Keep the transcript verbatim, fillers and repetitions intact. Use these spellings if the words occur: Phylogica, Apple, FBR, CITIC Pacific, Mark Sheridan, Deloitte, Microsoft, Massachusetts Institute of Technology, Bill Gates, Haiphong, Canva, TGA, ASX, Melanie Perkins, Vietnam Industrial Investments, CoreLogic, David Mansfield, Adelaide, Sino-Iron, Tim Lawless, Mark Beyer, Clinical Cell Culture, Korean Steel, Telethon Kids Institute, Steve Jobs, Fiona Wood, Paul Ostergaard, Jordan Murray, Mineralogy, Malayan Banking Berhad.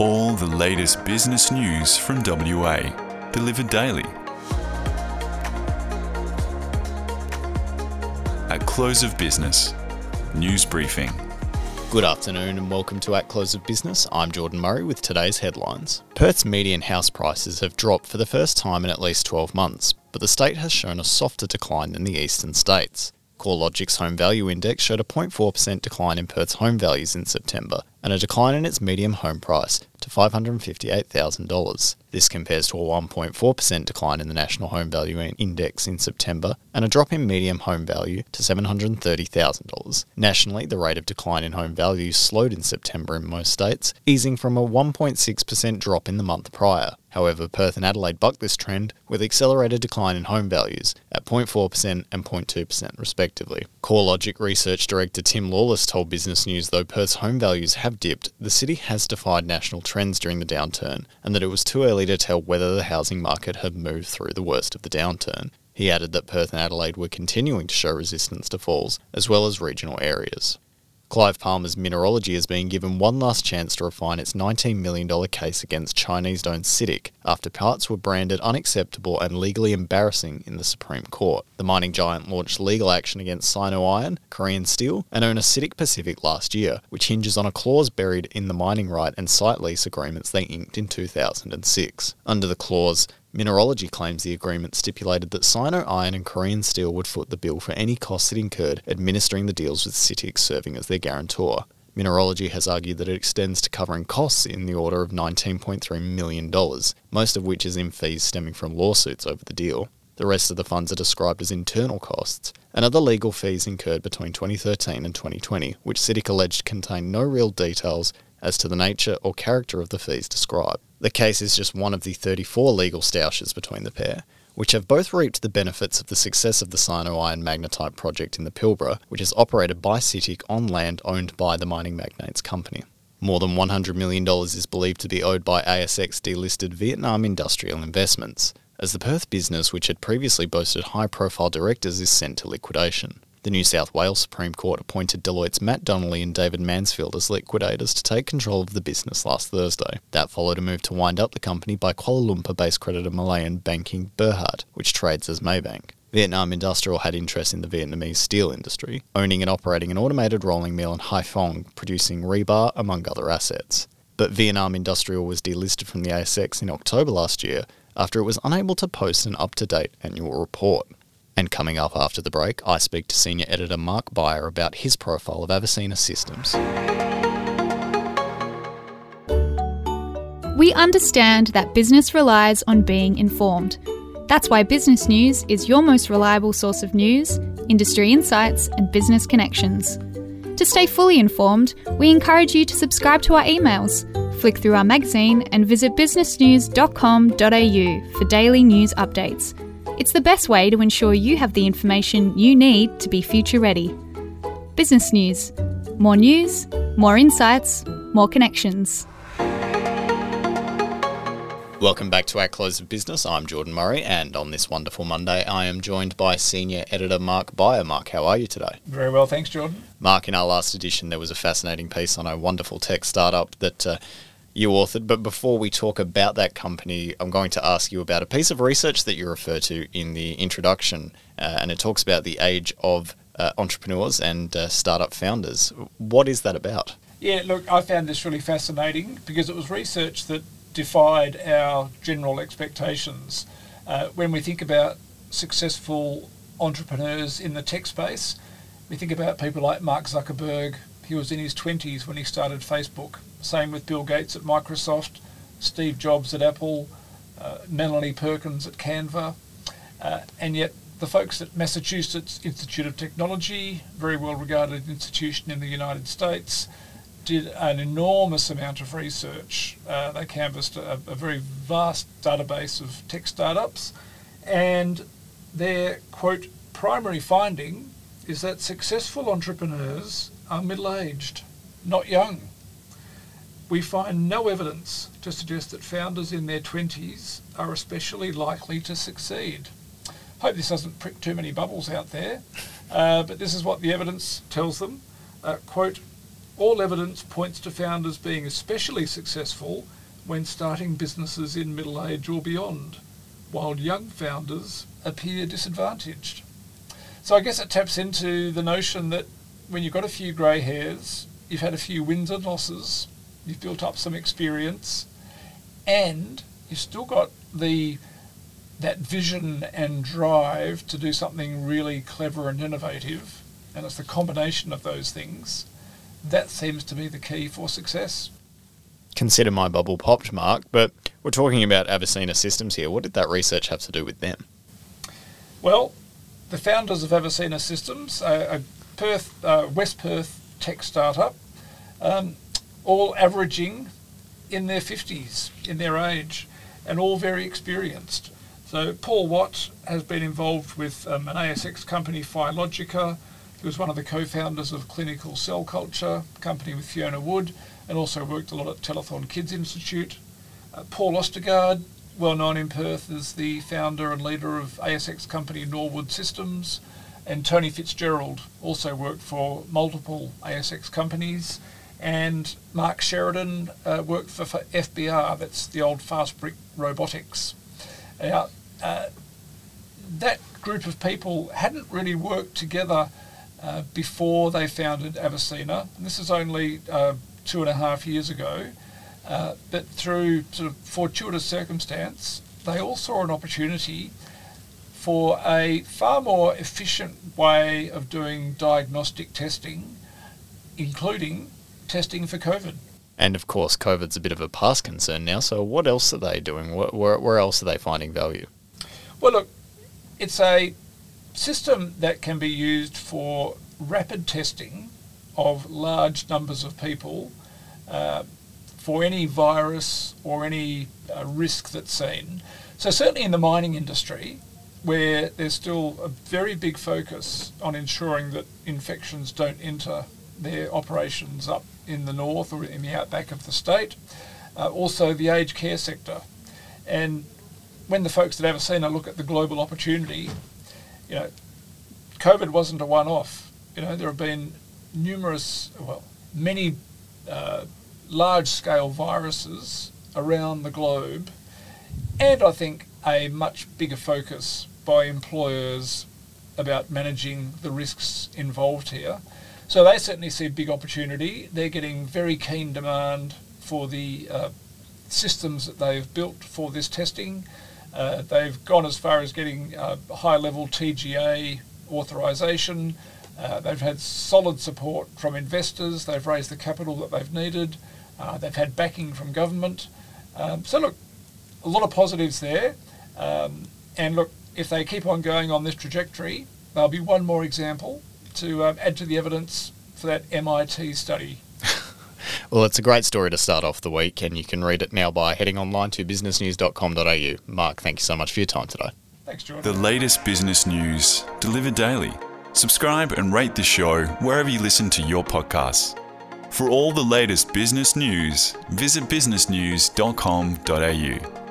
All the latest business news from W A, delivered daily. At Close of Business, News Briefing. Good afternoon and welcome to At Close of Business. I'm Jordan Murray with today's headlines. Perth's median house prices have dropped for the first time in at least twelve months, but the state has shown a softer decline than the eastern states. CoreLogic's home value index showed a zero point four percent decline in Perth's home values in September and a decline in its median home price to five hundred fifty-eight thousand dollars. This compares to a one point four percent decline in the National Home Value Index in September and a drop in median home value to seven hundred thirty thousand dollars. Nationally, the rate of decline in home values slowed in September in most states, easing from a one point six percent drop in the month prior. However, Perth and Adelaide bucked this trend with accelerated decline in home values at zero point four percent and zero point two percent respectively. CoreLogic Research Director Tim Lawless told Business News though Perth's home values have dipped, the city has defied national trends during the downturn and that it was too early to tell whether the housing market had moved through the worst of the downturn. He added that Perth and Adelaide were continuing to show resistance to falls, as well as regional areas. Clive Palmer's Mineralogy has been given one last chance to refine its nineteen million dollars case against Chinese-owned CITIC after parts were branded unacceptable and legally embarrassing in the Supreme Court. The mining giant launched legal action against Sino-Iron, Korean Steel and owner CITIC Pacific last year, which hinges on a clause buried in the mining right and site lease agreements they inked in two thousand six. Under the clause, Mineralogy claims the agreement stipulated that Sino-Iron and Korean Steel would foot the bill for any costs it incurred administering the deals with CITIC serving as their guarantor. Mineralogy has argued that it extends to covering costs in the order of nineteen point three million dollars, most of which is in fees stemming from lawsuits over the deal. The rest of the funds are described as internal costs and other legal fees incurred between twenty thirteen and twenty twenty, which CITIC alleged contained no real details as to the nature or character of the fees described. The case is just one of the thirty-four legal stoushes between the pair, which have both reaped the benefits of the success of the Sino-Iron magnetite project in the Pilbara, which is operated by CITIC on land owned by the mining magnate's company. More than one hundred million dollars is believed to be owed by A S X-delisted Vietnam Industrial Investments, as the Perth business, which had previously boasted high-profile directors, is sent to liquidation. The New South Wales Supreme Court appointed Deloitte's Matt Donnelly and David Mansfield as liquidators to take control of the business last Thursday. That followed a move to wind up the company by Kuala Lumpur-based creditor Malayan Banking Berhad, which trades as Maybank. Vietnam Industrial had interest in the Vietnamese steel industry, owning and operating an automated rolling mill in Haiphong, producing rebar, among other assets. But Vietnam Industrial was delisted from the A S X in October last year after it was unable to post an up-to-date annual report. And coming up after the break, I speak to senior editor Mark Beyer about his profile of Avicenna Systems. We understand that business relies on being informed. That's why Business News is your most reliable source of news, industry insights, and business connections. To stay fully informed, we encourage you to subscribe to our emails, flick through our magazine, and visit business news dot com dot a u for daily news updates. It's the best way to ensure you have the information you need to be future ready. Business News. More news, more insights, more connections. Welcome back to At Close of Business. I'm Jordan Murray, and on this wonderful Monday, I am joined by senior editor Mark Beyer. Mark, how are you today? Very well, thanks, Jordan. Mark, in our last edition, there was a fascinating piece on a wonderful tech startup that Uh, you authored, but before we talk about that company, I'm going to ask you about a piece of research that you refer to in the introduction, uh, and it talks about the age of uh, entrepreneurs and uh, startup founders. What is that about? Yeah, look, I found this really fascinating because it was research that defied our general expectations. Uh, when we think about successful entrepreneurs in the tech space, we think about people like Mark Zuckerberg. He was in his twenties when he started Facebook. Same with Bill Gates at Microsoft, Steve Jobs at Apple, uh, Melanie Perkins at Canva, uh, and yet the folks at Massachusetts Institute of Technology, very well-regarded institution in the United States, did an enormous amount of research. Uh, they canvassed a, a very vast database of tech startups, and their, quote, primary finding is that successful entrepreneurs are middle-aged, not young. We find no evidence to suggest that founders in their twenties are especially likely to succeed. Hope this doesn't prick too many bubbles out there, uh, but this is what the evidence tells them. Uh, quote, All evidence points to founders being especially successful when starting businesses in middle age or beyond, while young founders appear disadvantaged. So I guess it taps into the notion that when you've got a few grey hairs, you've had a few wins and losses, you've built up some experience, and you've still got the that vision and drive to do something really clever and innovative, and it's the combination of those things that seems to be the key for success. Consider my bubble popped, Mark, but we're talking about Avicenna Systems here. What did that research have to do with them? Well, the founders of Avicenna Systems, a Perth, uh, West Perth tech startup, um, all averaging in their fifties, in their age, and all very experienced. So Paul Watt has been involved with um, an A S X company, Phylogica. He was one of the co-founders of Clinical Cell Culture, a company with Fiona Wood, and also worked a lot at Telethon Kids Institute. Uh, Paul Ostergaard, well known in Perth as the founder and leader of A S X company Norwood Systems, and Tony Fitzgerald also worked for multiple A S X companies, and Mark Sheridan uh, worked for, for F B R, that's the old Fast Brick Robotics. Now, uh, that group of people hadn't really worked together uh, before they founded Avicenna, and this is only uh, two and a half years ago, uh, but through sort of fortuitous circumstance, they all saw an opportunity for a far more efficient way of doing diagnostic testing, including testing for COVID. And of course, COVID's a bit of a past concern now, so what else are they doing? Where, where else are they finding value? Well, look, it's a system that can be used for rapid testing of large numbers of people uh, for any virus or any uh, risk that's seen. So certainly in the mining industry, where there's still a very big focus on ensuring that infections don't enter their operations up in the north or in the outback of the state. Uh, also the aged care sector. And when the folks at Avicenna look at the global opportunity, you know, COVID wasn't a one-off. You know, there have been numerous, well, many uh, large-scale viruses around the globe, and I think a much bigger focus by employers about managing the risks involved here. So they certainly see a big opportunity. They're getting very keen demand for the uh, systems that they've built for this testing. Uh, they've gone as far as getting uh, high-level T G A authorisation. Uh, they've had solid support from investors. They've raised the capital that they've needed. Uh, they've had backing from government. Um, so look, a lot of positives there. Um, and look, if they keep on going on this trajectory, there'll be one more example to um, add to the evidence for that M I T study. Well, it's a great story to start off the week, and you can read it now by heading online to business news dot com dot a u. Mark, thank you so much for your time today. Thanks, Jordan. The latest business news delivered daily. Subscribe and rate the show wherever you listen to your podcasts. For all the latest business news, visit business news dot com dot a u.